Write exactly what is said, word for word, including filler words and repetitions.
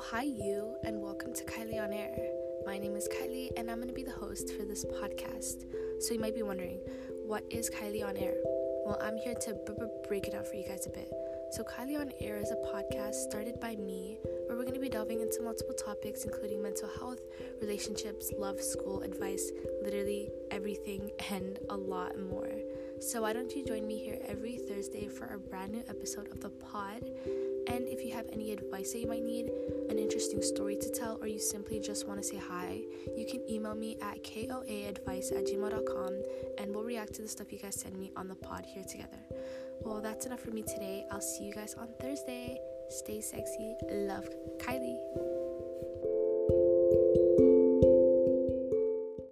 Oh, hi you, and welcome to Kylie on Air. My name is Kylie, and I'm going to be the host for this podcast. So you might be wondering, what is Kylie on Air? Well, I'm here to b- b- break it out for you guys a bit. So Kylie on Air is a podcast started by me, where we're going to be delving into multiple topics, including mental health, relationships, love, school, advice, literally everything, and a lot more. So why don't you join me here every Thursday for a brand new episode of the pod? And if you have any advice that you might need, an interesting story to tell, or you simply just want to say hi, you can email me at koa advice at gmail dot com, and we'll react to the stuff you guys send me on the pod here together. Well, that's enough for me today. I'll see you guys on Thursday. Stay sexy. Love, Kylie.